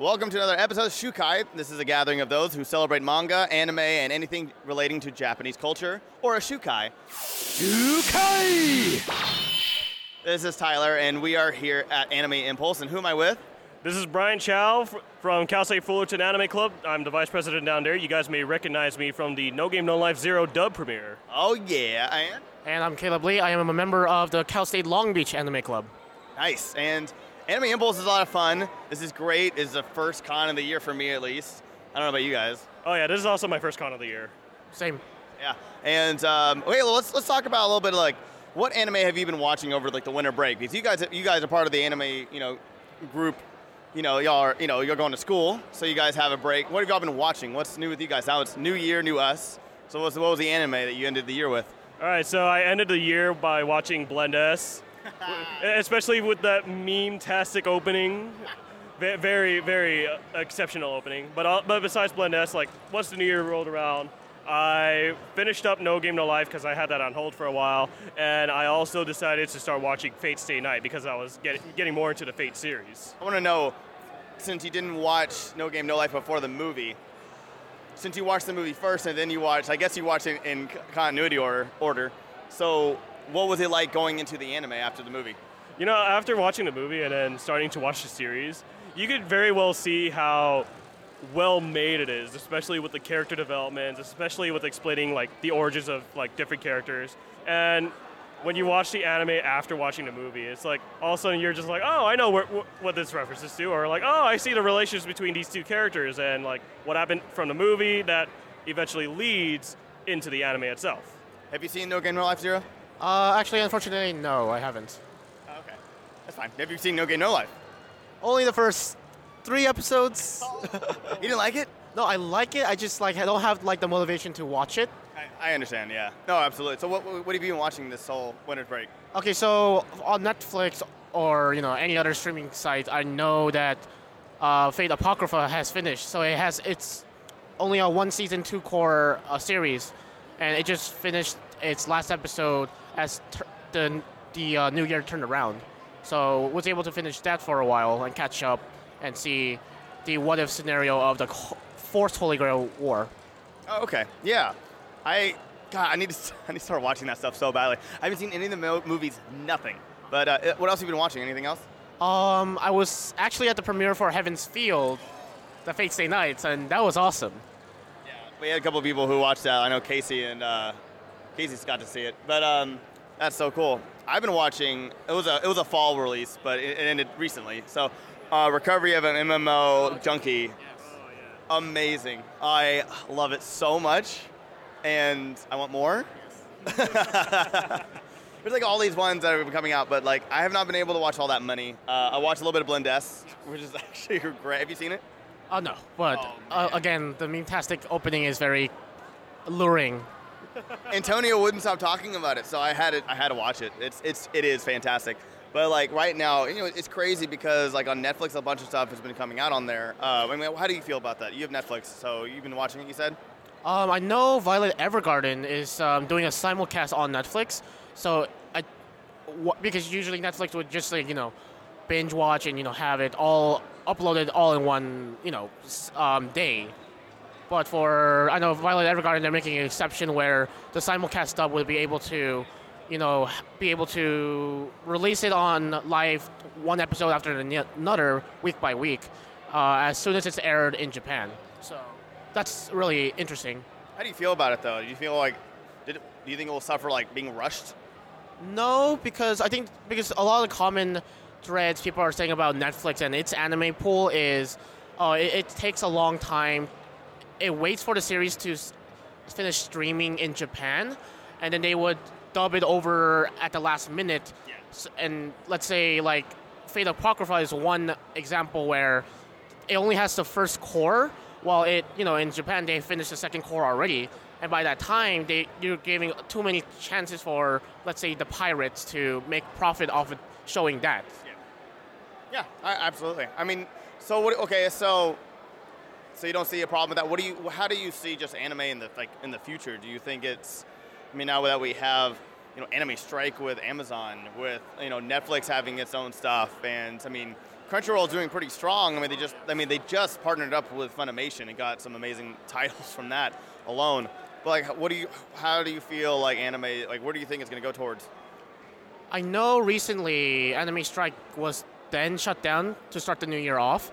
Welcome to another episode of Shukai. This is a gathering of those who celebrate manga, anime, and anything relating to Japanese culture, or a Shukai. Shukai! This is Tyler, and we are here at Anime Impulse, and who am I with? This is Brian Chow from Cal State Fullerton Anime Club. I'm the vice president down there. You guys may recognize me from the No Game, No Life Zero dub premiere. Oh yeah, and I'm Caleb Lee. I am a member of the Cal State Long Beach Anime Club. Nice, and Anime Impulse is a lot of fun. This is great. It's the first con of the year for me, at least. I don't know about you guys. Oh yeah, this is also my first con of the year. Same. Yeah. And okay, well, let's talk about a little bit of, like, what anime have you been watching over, like, the winter break? Because you guys are part of the anime, you know, group. You know, you're going to school, so you guys have a break. What have y'all been watching? What's new with you guys? Now it's new year, new us. So what was the anime that you ended the year with? All right, so I ended the year by watching Blend S. Especially with that meme-tastic opening, very, very exceptional opening. But besides Blend S, like, once the new year rolled around, I finished up No Game No Life because I had that on hold for a while, and I also decided to start watching Fate Stay Night because I was getting more into the Fate series. I want to know, since you didn't watch No Game No Life before the movie, since you watched the movie first and then you watched it in continuity order, so what was it like going into the anime after the movie? You know, after watching the movie and then starting to watch the series, you could very well see how well made it is, especially with the character developments, especially with explaining, like, the origins of, like, different characters. And when you watch the anime after watching the movie, it's like all of a sudden you're just like, oh, I know what this references to, or like, oh, I see the relations between these two characters and, like, what happened from the movie that eventually leads into the anime itself. Have you seen No Game No Life Zero? Actually, unfortunately, no, I haven't. Oh, okay. That's fine. Have you seen No Game No Life? Only the first 3 episodes. You didn't like it? No, I like it. I just, like, I don't have, like, the motivation to watch it. I understand, yeah. No, absolutely. So what have you been watching this whole winter break? Okay, so on Netflix or, you know, any other streaming site, I know that Fate Apocrypha has finished. So it's only a 1-season, 2 core series, and it just finished its last episode as the new year turned around. So was able to finish that for a while and catch up and see the what-if scenario of the Fourth Holy Grail War. Oh, okay. Yeah. I need to start watching that stuff so badly. I haven't seen any of the movies, nothing. But what else have you been watching? Anything else? I was actually at the premiere for Heaven's Field, the Fate Stay Nights, and that was awesome. Yeah, we had a couple of people who watched that. I know Casey and Casey's got to see it. But that's so cool. I've been watching, it was a fall release, but it ended recently. So Recovery of an MMO Junkie. Yes. Oh, yeah. Amazing. I love it so much, and I want more. Yes. There's, like, all these ones that have been coming out, but, like, I have not been able to watch all that many. I watched a little bit of Blend S, which is actually great. Have you seen it? No, but again, the meme-tastic opening is very alluring. Antonio wouldn't stop talking about it, so I had to watch it. It is fantastic. But, like, right now, you know, it's crazy because, like, on Netflix, a bunch of stuff has been coming out on there. I mean, how do you feel about that? You have Netflix, so you've been watching it, you said? I know Violet Evergarden is doing a simulcast on Netflix. So, because usually Netflix would just, like, you know, binge watch and, you know, have it all uploaded all in one, you know, day. But I know Violet Evergarden, they're making an exception where the simulcast dub would be able to, you know, be able to release it on live one episode after another week by week as soon as it's aired in Japan. So that's really interesting. How do you feel about it, though? Do you feel like, do you think it will suffer, like, being rushed? No, because a lot of the common threads people are saying about Netflix and its anime pool is, it takes a long time. It waits for the series to finish streaming in Japan, and then they would dub it over at the last minute. Yeah. And let's say, like, Fate Apocrypha is one example where it only has the first core, while it, you know, in Japan they finished the second core already, and by that time you're giving too many chances for, let's say, the pirates to make profit off of showing that. Yeah, absolutely. I mean, so what? Okay, so you don't see a problem with that. How do you see just anime in the future? Do you think it's, I mean, now that we have, you know, Anime Strike with Amazon, with, you know, Netflix having its own stuff, and, I mean, Crunchyroll is doing pretty strong. I mean, they just partnered up with Funimation and got some amazing titles from that alone. But like, how do you feel like anime? Like, where do you think it's going to go towards? I know recently Anime Strike was then shut down to start the new year off,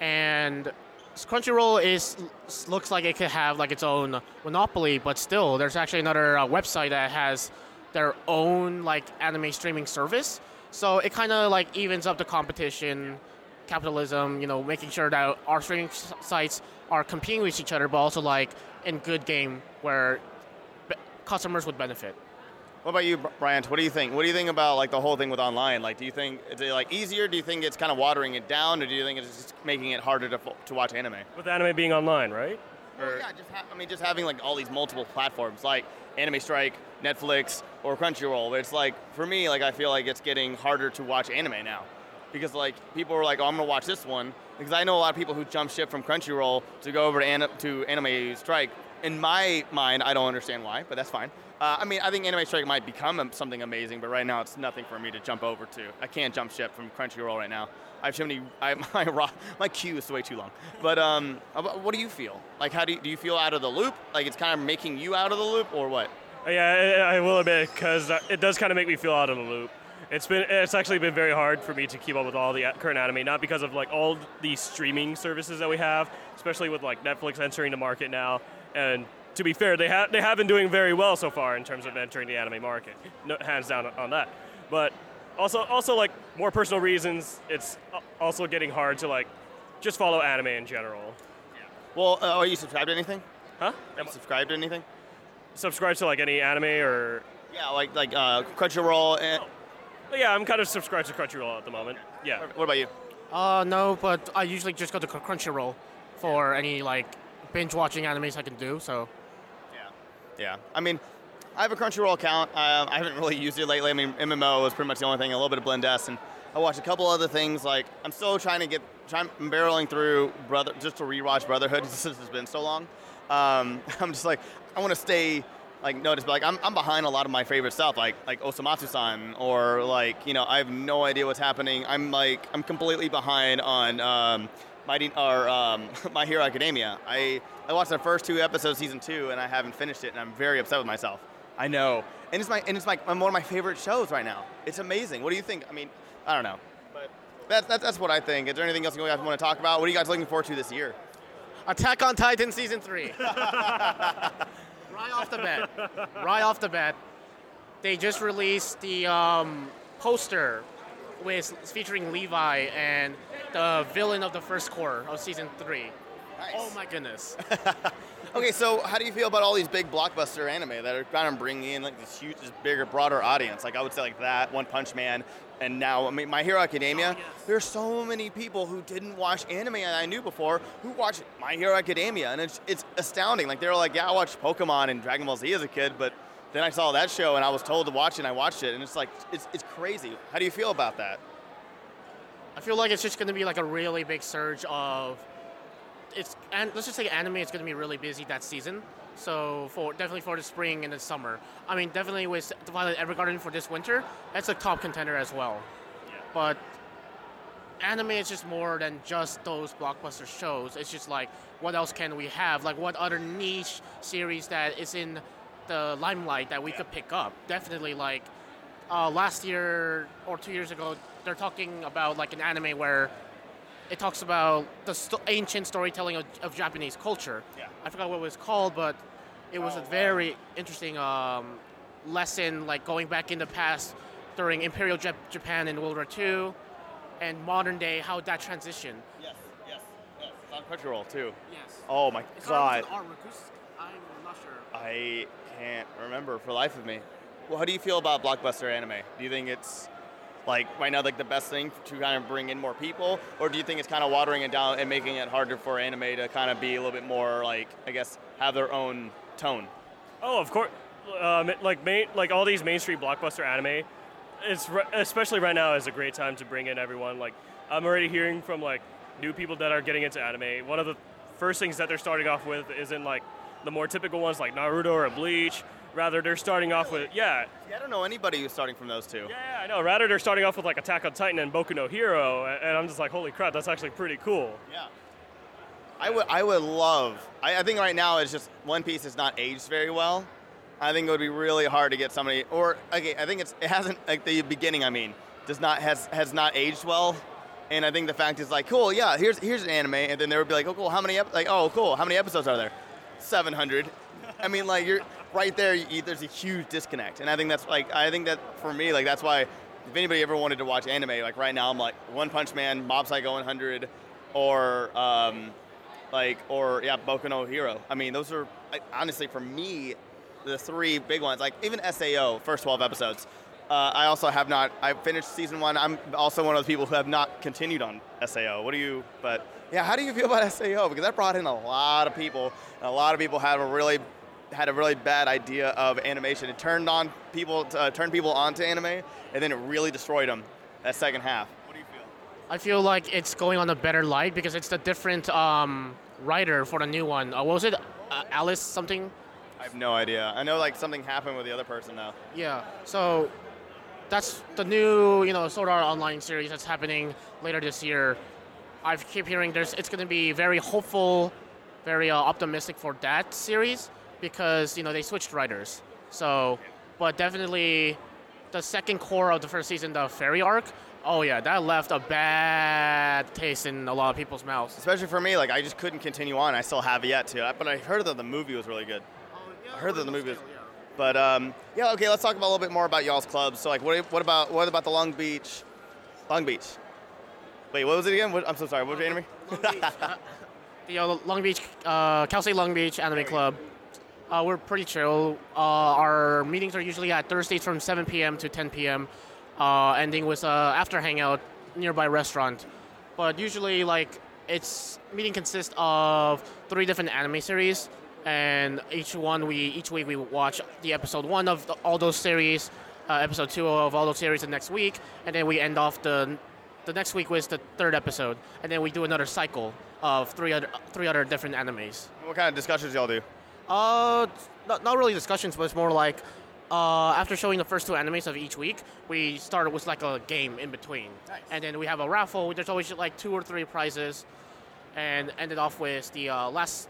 and Crunchyroll looks like it could have like its own monopoly, but still, there's actually another website that has their own like anime streaming service. So it kind of like evens up the competition, capitalism, you know, making sure that our streaming sites are competing with each other, but also like in good game where customers would benefit. What about you, Bryant? What do you think? What do you think about like the whole thing with online? Like, do you think it's like easier? Do you think it's kind of watering it down, or do you think it's just making it harder to watch anime? With anime being online, right? Well, or, yeah, just having like all these multiple platforms, like Anime Strike, Netflix, or Crunchyroll. It's like, for me, like I feel like it's getting harder to watch anime now, because like people are like, oh, I'm gonna watch this one, because I know a lot of people who jump ship from Crunchyroll to go over to Anime Strike. In my mind, I don't understand why, but that's fine. I mean, I think Anime Strike might become something amazing, but right now it's nothing for me to jump over to. I can't jump ship from Crunchyroll right now. I have too many. My queue is way too long. But what do you feel? Like, do you feel out of the loop? Like, it's kind of making you out of the loop, or what? Yeah, I will admit, because it does kind of make me feel out of the loop. It's actually been very hard for me to keep up with all the current anime, not because of like all the streaming services that we have, especially with like Netflix entering the market now. And to be fair, they have been doing very well so far in terms of entering the anime market, no, hands down on that. But also like more personal reasons, it's also getting hard to like just follow anime in general. Yeah. Well, are you subscribed to anything? Huh? Am I subscribed to anything? Subscribed to like any anime or? Yeah, like Crunchyroll. And... Oh. Yeah, I'm kind of subscribed to Crunchyroll at the moment. Yeah. What about you? No, but I usually just go to Crunchyroll for any like binge-watching animes I can do, so... Yeah. I mean, I have a Crunchyroll account. I haven't really used it lately. I mean, MMO was pretty much the only thing, a little bit of Blend S, and I watched a couple other things. Like, I'm still I'm barreling through just to rewatch Brotherhood. This has been so long. I'm just like, I want to stay, like, noticed, but like, I'm behind a lot of my favorite stuff, like Osamatsu-san, or like, you know, I have no idea what's happening. I'm completely behind on... My Hero Academia. I watched the first 2 episodes, season 2, and I haven't finished it, and I'm very upset with myself. I know, and it's one of my favorite shows right now. It's amazing. What do you think? I mean, I don't know, but that's what I think. Is there anything else you guys want to talk about? What are you guys looking forward to this year? Attack on Titan season 3. Right off the bat, they just released the poster with featuring Levi and the villain of the first core of season 3. Nice. Oh my goodness. Okay, so how do you feel about all these big blockbuster anime that are kind of bringing in like this huge, this bigger, broader audience? Like I would say like that, One Punch Man, and now I mean My Hero Academia. Oh, yes. There's so many people who didn't watch anime that I knew before who watched My Hero Academia, and it's astounding. Like they're like, yeah, I watched Pokemon and Dragon Ball Z as a kid, but then I saw that show and I was told to watch it, and I watched it, and it's like it's crazy. How do you feel about that? I feel like it's just going to be like a really big surge of and let's just say anime is going to be really busy that season. So definitely for the spring and the summer. I mean, definitely with Violet Evergarden for this winter, that's a top contender as well. Yeah. But anime is just more than just those blockbuster shows. It's just like, what else can we have? Like, what other niche series that is in the limelight that we could pick up? Definitely like last year or 2 years ago, they're talking about like an anime where it talks about the ancient storytelling of Japanese culture. Yeah. I forgot what it was called, but it was a very interesting lesson, like going back in the past during Imperial Japan in World War II and modern day, how that transitioned. Yes. It's on Crunchyroll too. Yes. Oh my God. I'm not sure. I can't remember for the life of me. Well, how do you feel about blockbuster anime? Do you think it's like right now, like the best thing to kind of bring in more people, or do you think it's kind of watering it down and making it harder for anime to kind of be a little bit more like, I guess, have their own tone? Oh, of course. Like all these mainstream blockbuster anime, it's especially right now is a great time to bring in everyone. Like I'm already hearing from like new people that are getting into anime. One of the first things that they're starting off with isn't like the more typical ones like Naruto or Bleach Rather, they're starting off with, yeah, I don't know anybody who's starting from those two. Yeah, I know. Rather, they're starting off with, like, Attack on Titan and Boku no Hero, and I'm just like, holy crap, that's actually pretty cool. Yeah. I think right now it's just One Piece is not aged very well. I think it would be really hard to get somebody, I think it hasn't, like, the beginning, I mean, has not aged well. And I think the fact is, like, cool, yeah, here's an anime, and then they would be like, oh, cool, how many episodes are there? 700. I mean, like, you're right there. There's a huge disconnect, and I think that's like, for me, like, that's why if anybody ever wanted to watch anime, like right now, I'm like One Punch Man, Mob Psycho 100, or Boku no Hero. I mean, those are honestly for me the three big ones. Like even SAO, first 12 episodes. I finished season 1. I'm also one of the people who have not continued on SAO. But yeah, how do you feel about SAO? Because that brought in a lot of people, and a lot of people had a really bad idea of animation. It turned people onto anime, and then it really destroyed them that second half. What do you feel? I feel like it's going on a better light because it's the different writer for the new one. What was it? Alice something? I have no idea. I know like something happened with the other person though. Yeah. So that's the new, Sword Art Online series that's happening later this year. I keep hearing it's going to be very hopeful, very optimistic for that series. Because, they switched writers. So, but definitely the second core of the first season, the fairy arc, oh yeah, that left a bad taste in a lot of people's mouths. Especially for me, like, I just couldn't continue on. I still have yet to. But I heard that the movie was really good. But, okay, let's talk about a little bit more about y'all's clubs. So, like, what about the Long Beach? Wait, what was it again? I'm so sorry. What was your anime? Long Beach. Cal State Long Beach Anime Club. We're pretty chill. Our meetings are usually at Thursdays from 7 p.m. to 10 p.m., ending with after hangout nearby restaurant. But usually, like, its meeting consists of 3 different anime series, and each week we watch the episode 1 of all those series, episode 2 of all those series the next week, and then we end off the next week with the 3rd episode, and then we do another cycle of three other different animes. What kind of discussions y'all do? Not really discussions, but it's more like after showing the first 2 animes of each week, we start with like a game in between. Nice. And then we have a raffle. There's always like 2 or 3 prizes, and ended off with the last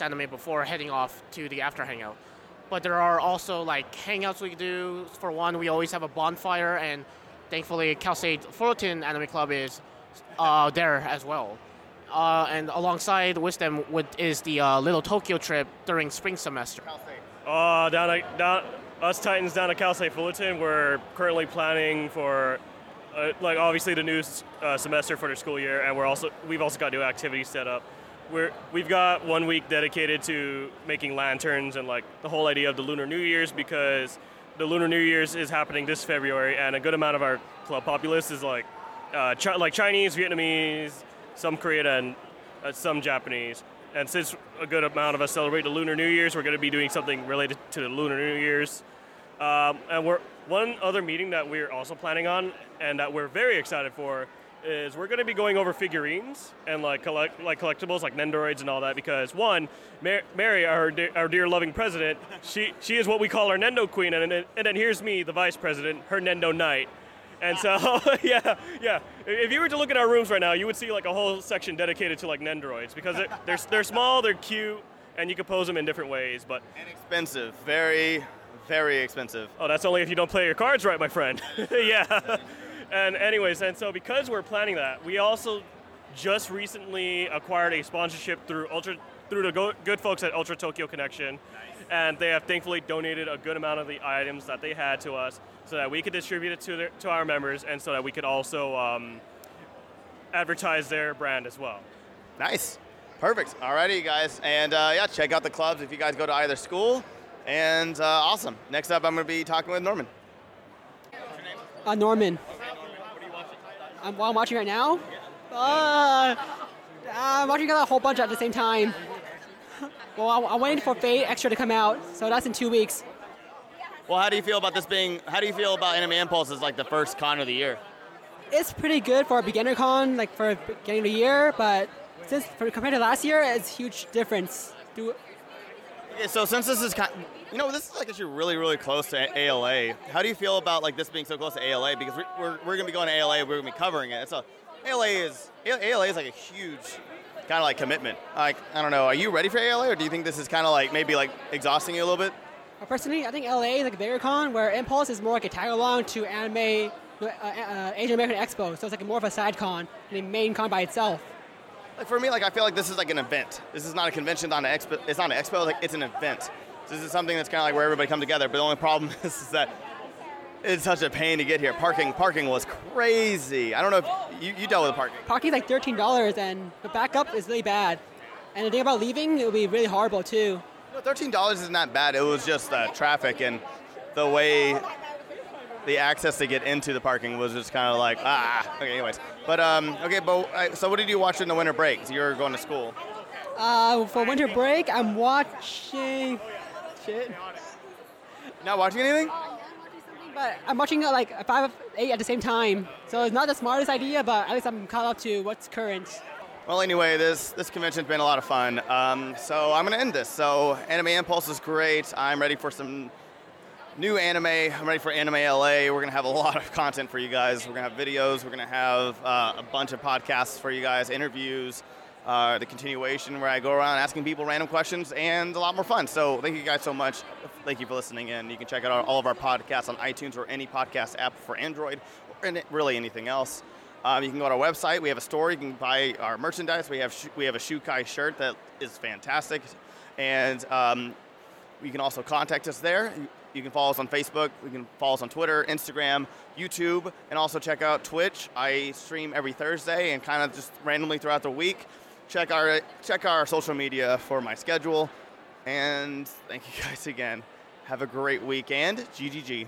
anime before heading off to the after hangout. But there are also like hangouts we do. For one, we always have a bonfire, and thankfully Cal State Fullerton Anime Club is there as well. And alongside with them is the Little Tokyo trip during spring semester. Us Titans down at Cal State Fullerton, we're currently planning for, obviously the new semester for the school year, and we've also got new activities set up. We've got 1 week dedicated to making lanterns and like the whole idea of the Lunar New Year's, because the Lunar New Year's is happening this February, and a good amount of our club populace is like Chinese, Vietnamese, some Korean, and some Japanese. And since a good amount of us celebrate the Lunar New Year's, we're going to be doing something related to the Lunar New Year's. And one other meeting that we're also planning on and that we're very excited for is we're going to be going over figurines and collectibles like Nendoroids and all that, because one, Mary, our dear loving president, she is what we call our Nendo Queen, and then here's me, the vice president, her Nendo Knight. And so, yeah. If you were to look at our rooms right now, you would see like a whole section dedicated to like Nendoroids, because they're small, they're cute, and you can pose them in different ways. But and expensive, very, very expensive. Oh, that's only if you don't play your cards right, my friend. Yeah. And anyways, and so because we're planning that, we also just recently acquired a sponsorship through the good folks at Ultra Tokyo Connection. Nice. And they have thankfully donated a good amount of the items that they had to us so that we could distribute it to our members, and so that we could also advertise their brand as well. Nice. Perfect. Alrighty, guys. And check out the clubs if you guys go to either school. And awesome. Next up, I'm going to be talking with Norman. What's your name? Norman. Okay, Norman. What are you watching? I'm watching right now? Yeah. I'm watching a whole bunch at the same time. Well, I'm waiting for Fate Extra to come out, so that's in 2 weeks. Well, how do you feel about Anime Impulse as like the first con of the year? It's pretty good for a beginner con, like for beginning of the year, but compared to last year, it's a huge difference. Yeah, so since this is kind of, you know, this is like actually really, really close to ALA. How do you feel about like this being so close to ALA? Because we're gonna be going to ALA. We're gonna be covering it. So ALA is like a huge kind of like commitment. Like, I don't know. Are you ready for ALA, or do you think this is kind of like maybe like exhausting you a little bit? Personally, I think LA is like a bigger con where Impulse is more like a tag along to Anime Asian American Expo. So it's like more of a side con than a main con by itself. Like for me, like I feel like this is like an event. This is not a convention. It's not an expo. Like it's an event. This is something that's kind of like where everybody comes together. But the only problem is that it's such a pain to get here. Parking was crazy. I don't know if you dealt with the parking. Parking's like $13, and the backup is really bad. And the thing about leaving, it would be really horrible too. No, $13 is not bad. It was just traffic and the way the access to get into the parking was just kind of like Okay, anyways, but so what did you watch in the winter break? So you're going to school. For winter break, I'm watching. Shit. Not watching anything? But I'm watching like 5 of 8 at the same time. So it's not the smartest idea, but at least I'm caught up to what's current. Well, anyway, this convention's been a lot of fun. So I'm gonna end this. So Anime Impulse is great. I'm ready for some new anime. I'm ready for Anime LA. We're gonna have a lot of content for you guys. We're gonna have videos. We're gonna have a bunch of podcasts for you guys, interviews. The continuation where I go around asking people random questions and a lot more fun. So thank you guys so much. Thank you for listening in. You can check out all of our podcasts on iTunes or any podcast app for Android or really anything else. You can go to our website. We have a store. You can buy our merchandise. We have a Shukai shirt that is fantastic. And you can also contact us there. You can follow us on Facebook. You can follow us on Twitter, Instagram, YouTube, and also check out Twitch. I stream every Thursday and kind of just randomly throughout the week. Check our social media for my schedule. And thank you guys again. Have a great weekend. GGG.